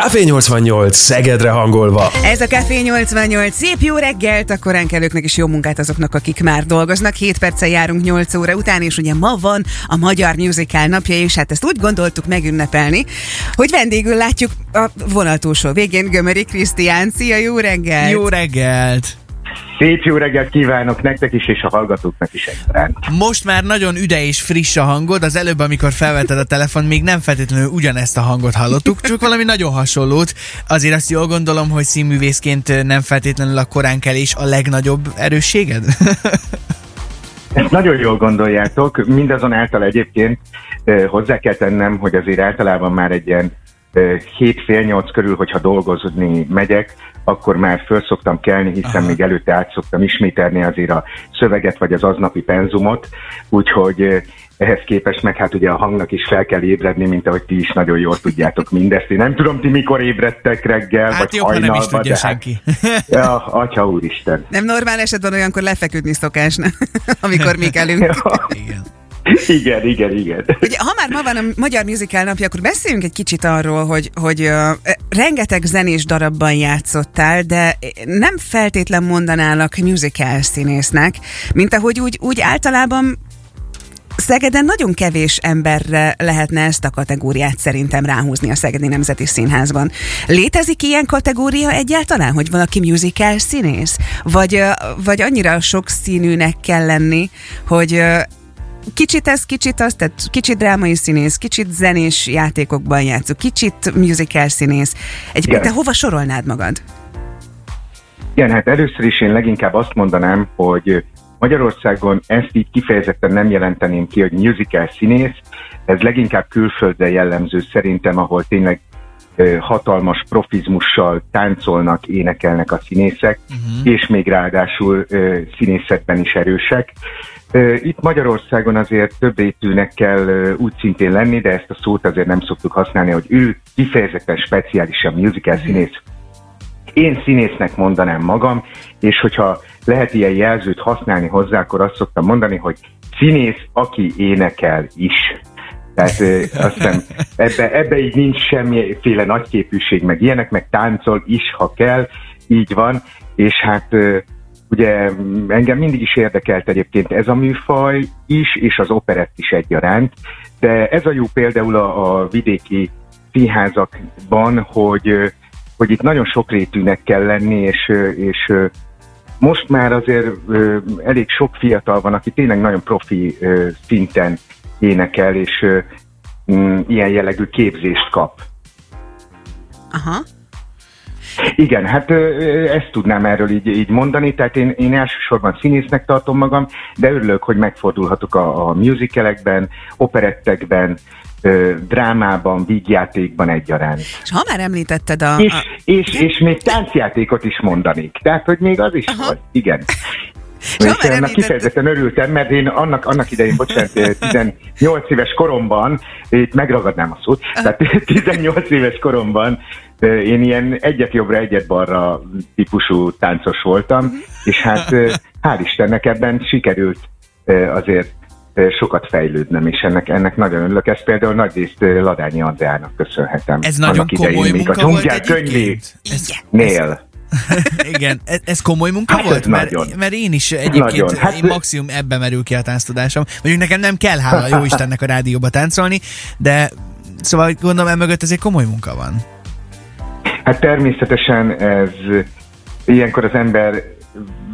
Café 88 Szegedre hangolva. Ez a Café 88. Szép jó reggelt a koránkelőknek, és jó munkát azoknak, akik már dolgoznak. 7 perccel járunk 8 óra után, és ugye ma van a Magyar Musical napja, és hát ezt úgy gondoltuk megünnepelni, hogy vendégül látjuk a vonal túlsó végén Gömöri Krisztián. Szia, jó reggelt! Jó reggelt! Szép jó reggelt kívánok nektek is, és a hallgatóknak is egyaránt. Most már nagyon üde és friss a hangod, az előbb, amikor felvetted a telefon, még nem feltétlenül ugyanezt a hangot hallottuk, csak valami nagyon hasonlót. Azért azt jól gondolom, hogy színművészként nem feltétlenül a koránkelés a legnagyobb erősséged? Ezt nagyon jól gondoljátok, mindazonáltal egyébként hozzá kell tennem, hogy azért általában már egy ilyen 7-7:30 körül, hogyha dolgozni megyek, akkor már föl szoktam kelni, hiszen még előtte át szoktam ismételni azért a szöveget, vagy az aznapi penzumot, úgyhogy ehhez képest meg hát ugye a hangnak is fel kell ébredni, mint ahogy ti is nagyon jól tudjátok mindezt. Én nem tudom, ti mikor ébredtek reggel, hát vagy hajnalban. Hát nem is tudja senki. Ja, atya úristen. Nem normál esetben olyankor lefeküdni szokás, nem? Amikor még előtt. Igen. Igen. Ugye, ha már ma van a Magyar Musical napja, akkor beszéljünk egy kicsit arról, hogy rengeteg zenés darabban játszottál, de nem feltétlen mondanálak musical színésznek, mint ahogy úgy általában Szegeden nagyon kevés emberre lehetne ezt a kategóriát szerintem ráhúzni a Szegedi Nemzeti Színházban. Létezik ilyen kategória egyáltalán, hogy valaki musical színész? Vagy annyira sok színűnek kell lenni, hogy... Kicsit ez, kicsit az, tehát kicsit drámai színész, kicsit zenés játékokban játszó, kicsit musical színész. Egyébként te hova sorolnád magad? Igen, hát először is én leginkább azt mondanám, hogy Magyarországon ezt így kifejezetten nem jelenteném ki, hogy musical színész. Ez leginkább külföldre jellemző szerintem, ahol tényleg hatalmas profizmussal táncolnak, énekelnek a színészek, és még ráadásul színészetben is erősek. Itt Magyarországon azért többrétűnek kell úgy szintén lenni, de ezt a szót azért nem szoktuk használni, hogy ő kifejezetten speciálisan musical színész. Én színésznek mondanám magam, és hogyha lehet ilyen jelzőt használni hozzá, akkor azt szoktam mondani, hogy színész, aki énekel is. Tehát azt hiszem, ebbe így nincs semmiféle nagyképűség, meg ilyenek, meg táncol is, ha kell, így van, és hát... Ugye engem mindig is érdekelt egyébként ez a műfaj is, és az operett is egyaránt, de ez a jó például a vidéki színházakban, hogy itt nagyon sokrétűnek kell lenni, és most már azért elég sok fiatal van, aki tényleg nagyon profi szinten énekel, és ilyen jellegű képzést kap. Aha. Igen, hát ezt tudnám erről így mondani, tehát én elsősorban színésznek tartom magam, de örülök, hogy megfordulhatok a musicalekben, operettekben, drámában, vígjátékban egyaránt. És ha már említetted a... És még táncjátékot is mondanék, tehát hogy még az is volt, igen. És annak kifejezetten örültem, mert én annak idején, bocsánat, 18 éves koromban, itt megragadnám a szót, tehát 18 éves koromban én ilyen egyet jobbra, egyet balra típusú táncos voltam, és hát hál' Istennek ebben sikerült azért sokat fejlődnem, és ennek nagyon örülök. Ezt például nagy részt Ladányi Andreának köszönhetem. Ez nagyon komoly munka a volt egyébként. Igen, ez komoly munka hát volt? Mert én is egyébként, én maximum ebben merül ki a tánctudásom. Mondjuk nekem nem kell, hála jó Istennek, a rádióba táncolni, de szóval gondolom emögött ezért komoly munka van. Hát természetesen ez ilyenkor az ember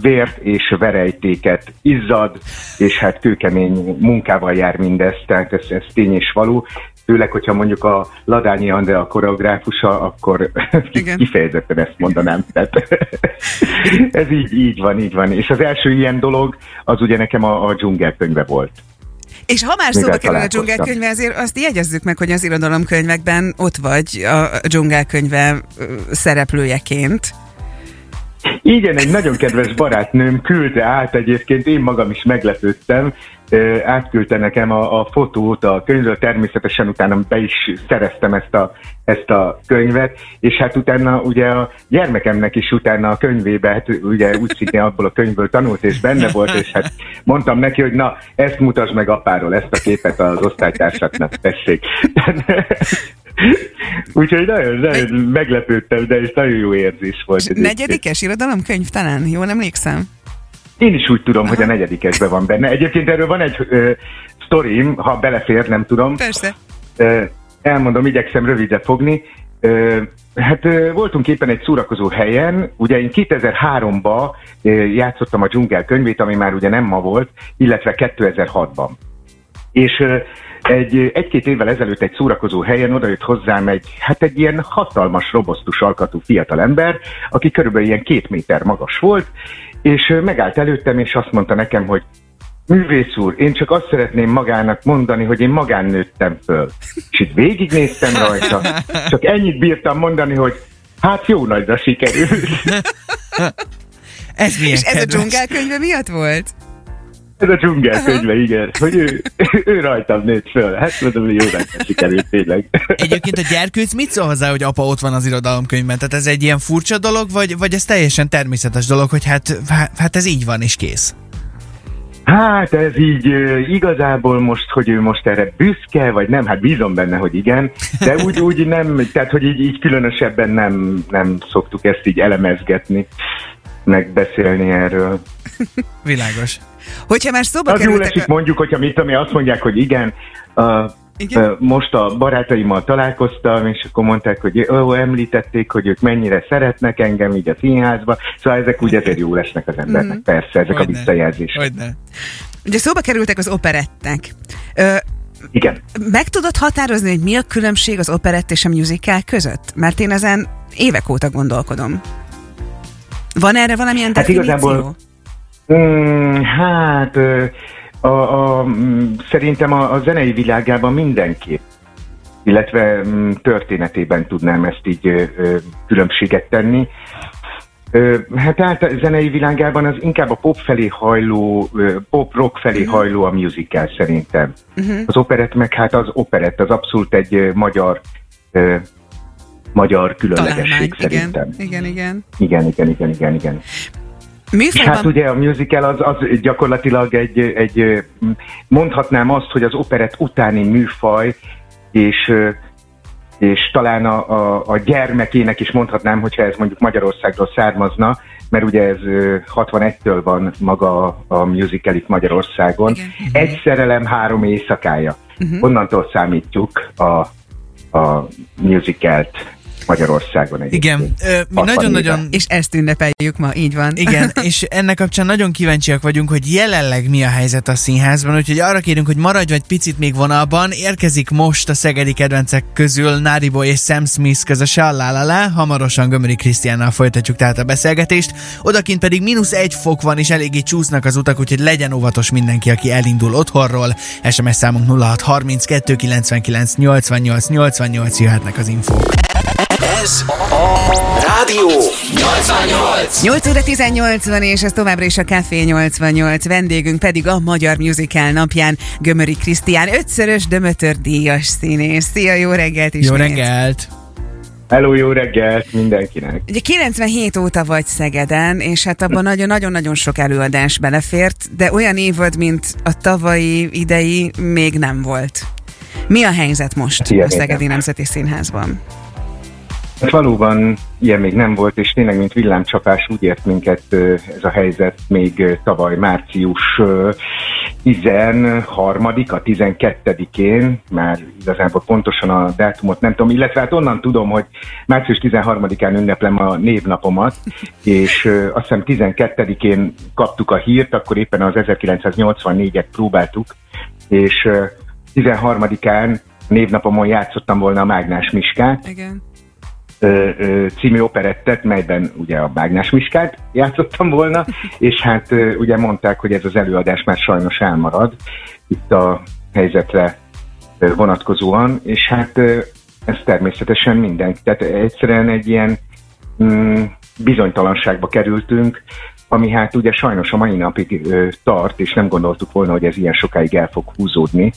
vért és verejtéket izzad, és hát kőkemény munkával jár mindez, tehát ez tény és való. Főleg, hogyha mondjuk a Ladányi Andrea a koreográfusa, akkor kifejezetten ezt mondanám. Tehát ez így van. És az első ilyen dolog, az ugye nekem a Dzsungel könyve volt. És ha már szóba kerül a dzsungelkönyve, azért azt jegyezzük meg, hogy az irodalomkönyvekben ott vagy a dzsungelkönyve szereplőjeként. Igen, egy nagyon kedves barátnőm küldte át egyébként, én magam is meglepődtem, átküldte nekem a fotót a könyvről, természetesen utána be is szereztem ezt a könyvet, és hát utána ugye a gyermekemnek is utána a könyvébe, hát ugye úgy szintén abból a könyvből tanult, és benne volt, és hát mondtam neki, hogy na, ezt mutasd meg apáról, ezt a képet az osztálytársaknak, tessék. Úgyhogy nagyon meglepődtem, de ez nagyon jó érzés volt. Negyedikes irodalomkönyv talán, jól emlékszem? Én is úgy tudom, aha, hogy a negyedikesben van benne. Egyébként erről van egy sztorim, ha belefér, nem tudom. Persze. Elmondom, igyekszem rövidre fogni. Voltunk éppen egy szórakozó helyen, ugye én 2003-ban játszottam a Dzsungel könyvét, ami már ugye nem ma volt, illetve 2006-ban. És egy-két évvel ezelőtt egy szórakozó helyen odajött hozzám egy ilyen hatalmas, robosztus alkatú fiatalember, aki körülbelül ilyen 2 méter magas volt, és megállt előttem, és azt mondta nekem, hogy művész úr, én csak azt szeretném magának mondani, hogy én magán nőttem föl. És itt végignéztem rajta, csak ennyit bírtam mondani, hogy hát jó nagyra sikerült. Ez milyen és kedves. Ez a Dzsungel könyve miatt volt? Ez a Dzsungel könyve, igen. Hogy ő rajtam nőtt föl. Hát mondom, hogy jó nagyra sikerült tényleg. Egyébként a gyerkőc mit szól hozzá, hogy apa ott van az irodalomkönyvben? Tehát ez egy ilyen furcsa dolog, vagy ez teljesen természetes dolog, hogy hát ez így van és kész? Hát ez így igazából most, hogy ő most erre büszke, vagy nem, hát bízom benne, hogy igen, de úgy nem, tehát hogy így különösebben nem szoktuk ezt így elemezgetni, megbeszélni erről. Világos. Hogyha már szóba az kerültek... Az jól esik mondjuk, hogyha mit tudom, azt mondják, hogy igen, most a barátaimmal találkoztam, és akkor mondták, hogy említették, hogy ők mennyire szeretnek engem így a színházba, szóval ezek úgy ezért jó lesznek az embernek, persze, ezek a visszajelzések. Hogyne. Ugye szóba kerültek az operettek. Igen. Meg tudod határozni, hogy mi a különbség az operett és a musical között? Mert én ezen évek óta gondolkodom. Van erre valamilyen definíció? Hát igazából, szerintem a zenei világában mindenképp, illetve történetében tudnám ezt így különbséget tenni. A zenei világában az inkább a pop felé hajló, pop-rock felé hajló a musical szerintem. Az operett meg az operett, az abszolút egy magyar különlegesség szerintem. Igen. Hát ugye a musical az gyakorlatilag egy, mondhatnám azt, hogy az operett utáni műfaj, és talán a gyermekének is mondhatnám, hogyha ez mondjuk Magyarországról származna, mert ugye ez 61-től van maga a musical itt Magyarországon. Igen. Egy szerelem három éjszakája. Onnantól számítjuk a musicalt Magyarországon egyébként. Igen, mi nagyon-nagyon... És ezt ünnepeljük ma, így van. Igen, és ennek kapcsán nagyon kíváncsiak vagyunk, hogy jelenleg mi a helyzet a színházban, úgyhogy arra kérünk, hogy maradj egy picit még vonalban. Érkezik most a szegedi kedvencek közül Nádi Boy és Sam Smith közöse a La La La. Hamarosan Gömöri Krisztiánnal folytatjuk tehát a beszélgetést. Odakint pedig -1 fok van, és eléggé csúsznak az utak, úgyhogy legyen óvatos mindenki, aki elindul otthonról. SMS számunk 0632 99 88 88, jöhetnek az infók. Ez a Rádió 88! 8:18 van, és ez továbbra is a Café 88. Vendégünk pedig a Magyar Musical napján Gömöri Krisztián, 5-szörös Dömötör-díjas színész. Szia, jó reggelt is! Jó reggelt! Hello, jó reggelt mindenkinek! Ugye 97 óta vagy Szegeden, és hát abban nagyon-nagyon sok előadás belefért, de olyan évad, mint a tavalyi, idei még nem volt. Mi a helyzet most a Szegedi Nemzeti Színházban? Valóban ilyen még nem volt, és tényleg, mint villámcsapás, úgy ért minket ez a helyzet még tavaly március 13-a, 12-én, már igazából pontosan a dátumot nem tudom, illetve hát onnan tudom, hogy március 13-án ünneplem a névnapomat, és azt hiszem 12-én kaptuk a hírt, akkor éppen az 1984-et próbáltuk, és 13-án névnapomon játszottam volna a Mágnás Miskát, igen, című operettet, melyben ugye a Mágnás Miskát játszottam volna, és hát ugye mondták, hogy ez az előadás már sajnos elmarad itt a helyzetre vonatkozóan, és hát ez természetesen mindenki. Tehát egyszerűen egy ilyen bizonytalanságba kerültünk, ami hát ugye sajnos a mai napig tart, és nem gondoltuk volna, hogy ez ilyen sokáig el fog húzódni,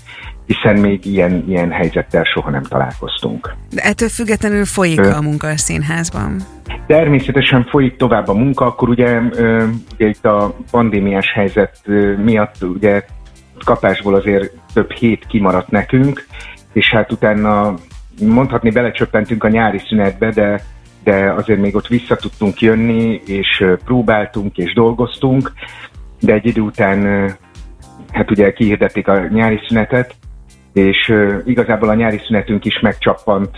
hiszen még ilyen helyzettel soha nem találkoztunk. De ettől függetlenül folyik a munka a színházban? Természetesen folyik tovább a munka, akkor ugye itt a pandémiás helyzet miatt ugye kapásból azért több hét kimaradt nekünk, és hát utána mondhatni belecsöppentünk a nyári szünetbe, de azért még ott vissza tudtunk jönni, és próbáltunk, és dolgoztunk, de egy idő után, hát ugye kihirdették a nyári szünetet, és igazából a nyári szünetünk is megcsappant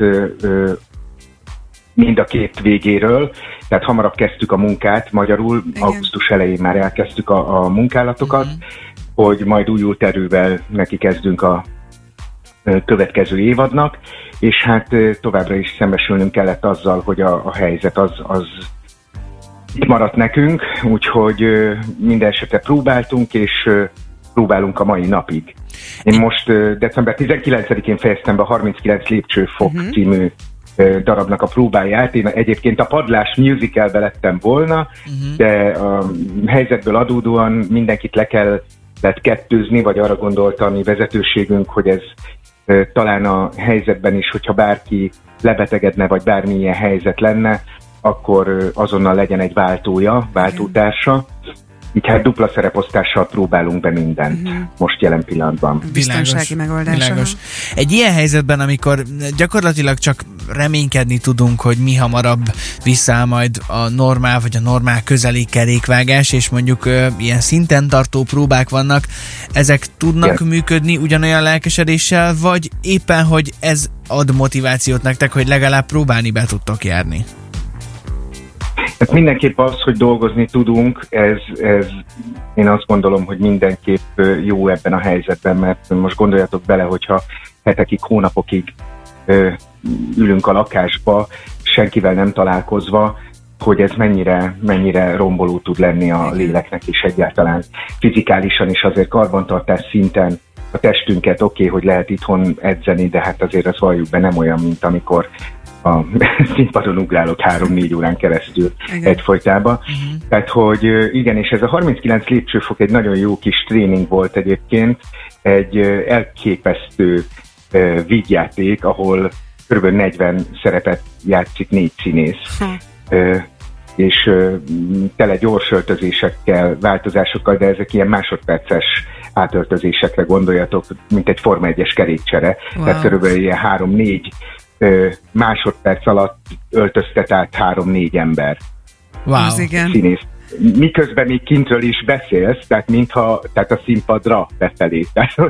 mind a két végéről, tehát hamarabb kezdtük a munkát, magyarul igen. Augusztus elején már elkezdtük a munkálatokat, uh-huh. hogy majd újult erővel neki kezdünk a következő évadnak, és hát továbbra is szembesülnünk kellett azzal, hogy a helyzet az itt maradt nekünk, úgyhogy minden esetre próbáltunk, és próbálunk a mai napig. Én most december 19-én fejeztem be a 39 lépcsőfok uh-huh. című darabnak a próbáját. Én egyébként a Padlás musicalbe lettem volna, uh-huh. de a helyzetből adódóan mindenkit le kellett kettőzni, vagy arra gondolta a mi vezetőségünk, hogy ez talán a helyzetben is, hogyha bárki lebetegedne, vagy bármilyen helyzet lenne, akkor azonnal legyen egy váltója, váltótársa. Így hát dupla szereposztással próbálunk be mindent uh-huh. most jelen pillanatban. Biztonsági megoldás. Egy ilyen helyzetben, amikor gyakorlatilag csak reménykedni tudunk, hogy mi hamarabb visszáll majd a normál vagy a normál közeli kerékvágás, és mondjuk ilyen szinten tartó próbák vannak, ezek tudnak igen. működni ugyanolyan lelkesedéssel, vagy éppen, hogy ez ad motivációt nektek, hogy legalább próbálni be tudtok járni? Hát mindenképp az, hogy dolgozni tudunk, ez én azt gondolom, hogy mindenképp jó ebben a helyzetben, mert most gondoljatok bele, hogyha hetekig, hónapokig ülünk a lakásba, senkivel nem találkozva, hogy ez mennyire romboló tud lenni a léleknek, és egyáltalán fizikálisan is azért karbantartás szinten a testünket hogy lehet itthon edzeni, de hát azért az valljuk be nem olyan, mint amikor a színpadon ugrálok 3-4 órán keresztül egyfolytában. Uh-huh. Tehát, hogy igen, és ez a 39 lépcsőfok egy nagyon jó kis tréning volt egyébként, egy elképesztő vígjáték, ahol kb. 40 szerepet játszik 4 színész. És tele gyors öltözésekkel, változásokkal, de ezek ilyen másodperces átöltözésekre gondoljatok, mint egy Forma 1-es kerékcsere. Wow. Tehát kb. Ilyen 3-4 másodperc alatt öltöztet át 3-4 ember. Wow. Színész. Miközben még kintről is beszélsz, tehát mintha a színpadra befelé. Wow.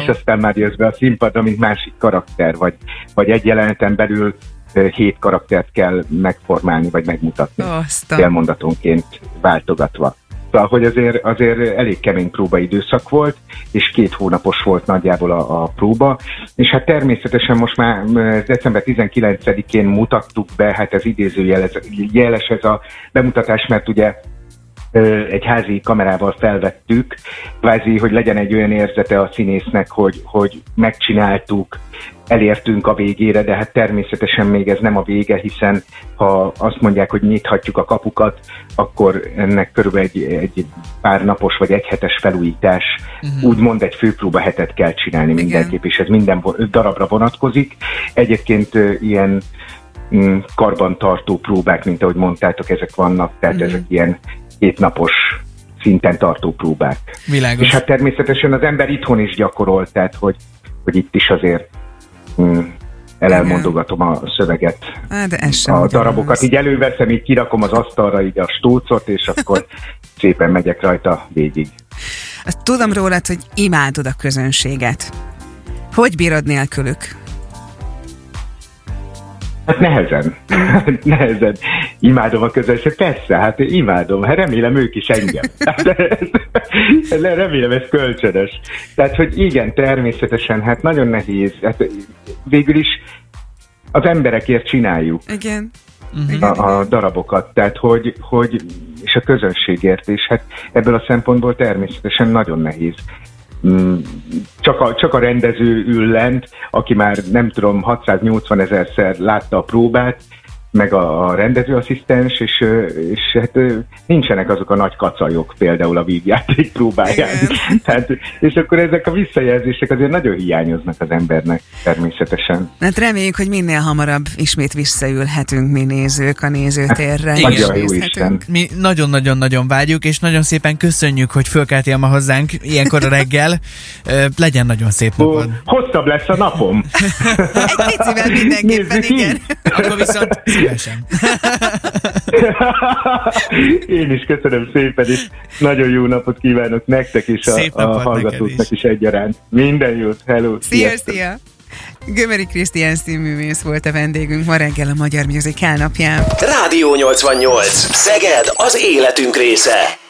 És aztán már jössz be a színpadra, mint másik karakter, vagy egy jeleneten belül 7 karaktert kell megformálni, vagy megmutatni. Félmondatonként váltogatva. Szóval, hogy azért elég kemény próbaidőszak volt, és 2 hónapos volt nagyjából a próba, és hát természetesen most már december 19-én mutattuk be, hát ez idézőjeles ez a bemutatás, mert ugye egy házi kamerával felvettük, kvázi, hogy legyen egy olyan érzete a színésznek, hogy megcsináltuk, elértünk a végére, de hát természetesen még ez nem a vége, hiszen ha azt mondják, hogy nyithatjuk a kapukat, akkor ennek körülbelül egy pár napos vagy egy hetes felújítás, uh-huh. úgymond egy főpróba hetet kell csinálni mindenképp, és ez minden darabra vonatkozik. Egyébként ilyen karbantartó próbák, mint ahogy mondtátok, ezek vannak, tehát uh-huh. ezek ilyen 2 napos szinten tartó próbák. Világos. És hát természetesen az ember itthon is gyakorolt, tehát hogy itt is azért elmondogatom a szöveget, a darabokat, így előveszem, így kirakom az asztalra így a stócot, és akkor szépen megyek rajta végig. Tudom rólad, hogy imádod a közönséget. Hogy bírod nélkülük? Hát nehezen. Imádom a közönséget, persze, hát imádom, hát remélem ők is engem. Remélem ez kölcsönös. Tehát, hogy igen, természetesen, hát nagyon nehéz. Hát végül is az emberekért csináljuk igen. A darabokat, tehát, hogy és a közönségért is, hát ebből a szempontból természetesen nagyon nehéz. Csak a rendező ül lent, aki már nem tudom, 680 ezerszer látta a próbát, meg a rendezőasszisztens, és hát nincsenek azok a nagy kacajok például a vígjáték próbáján. Tehát, és akkor ezek a visszajelzések azért nagyon hiányoznak az embernek természetesen. Hát reméljük, hogy minél hamarabb ismét visszaülhetünk mi nézők a nézőtérre. Hát, igen, jó Isten. Mi nagyon-nagyon-nagyon vágyjuk, és nagyon szépen köszönjük, hogy fölkeltél ma hozzánk ilyenkor a reggel. Legyen nagyon szép napod. Hosszabb lesz a napom. Egy picivel mindenképpen, nézzük, igen. Akkor viszont szívesen. Én is köszönöm szépen, és nagyon jó napot kívánok nektek és a hallgatóknak is egyaránt. Minden jót, hello! Szia, szia! Gömöri Krisztián színművész volt a vendégünk ma reggel a Magyar Musical napján. Rádió 88. Szeged, az életünk része.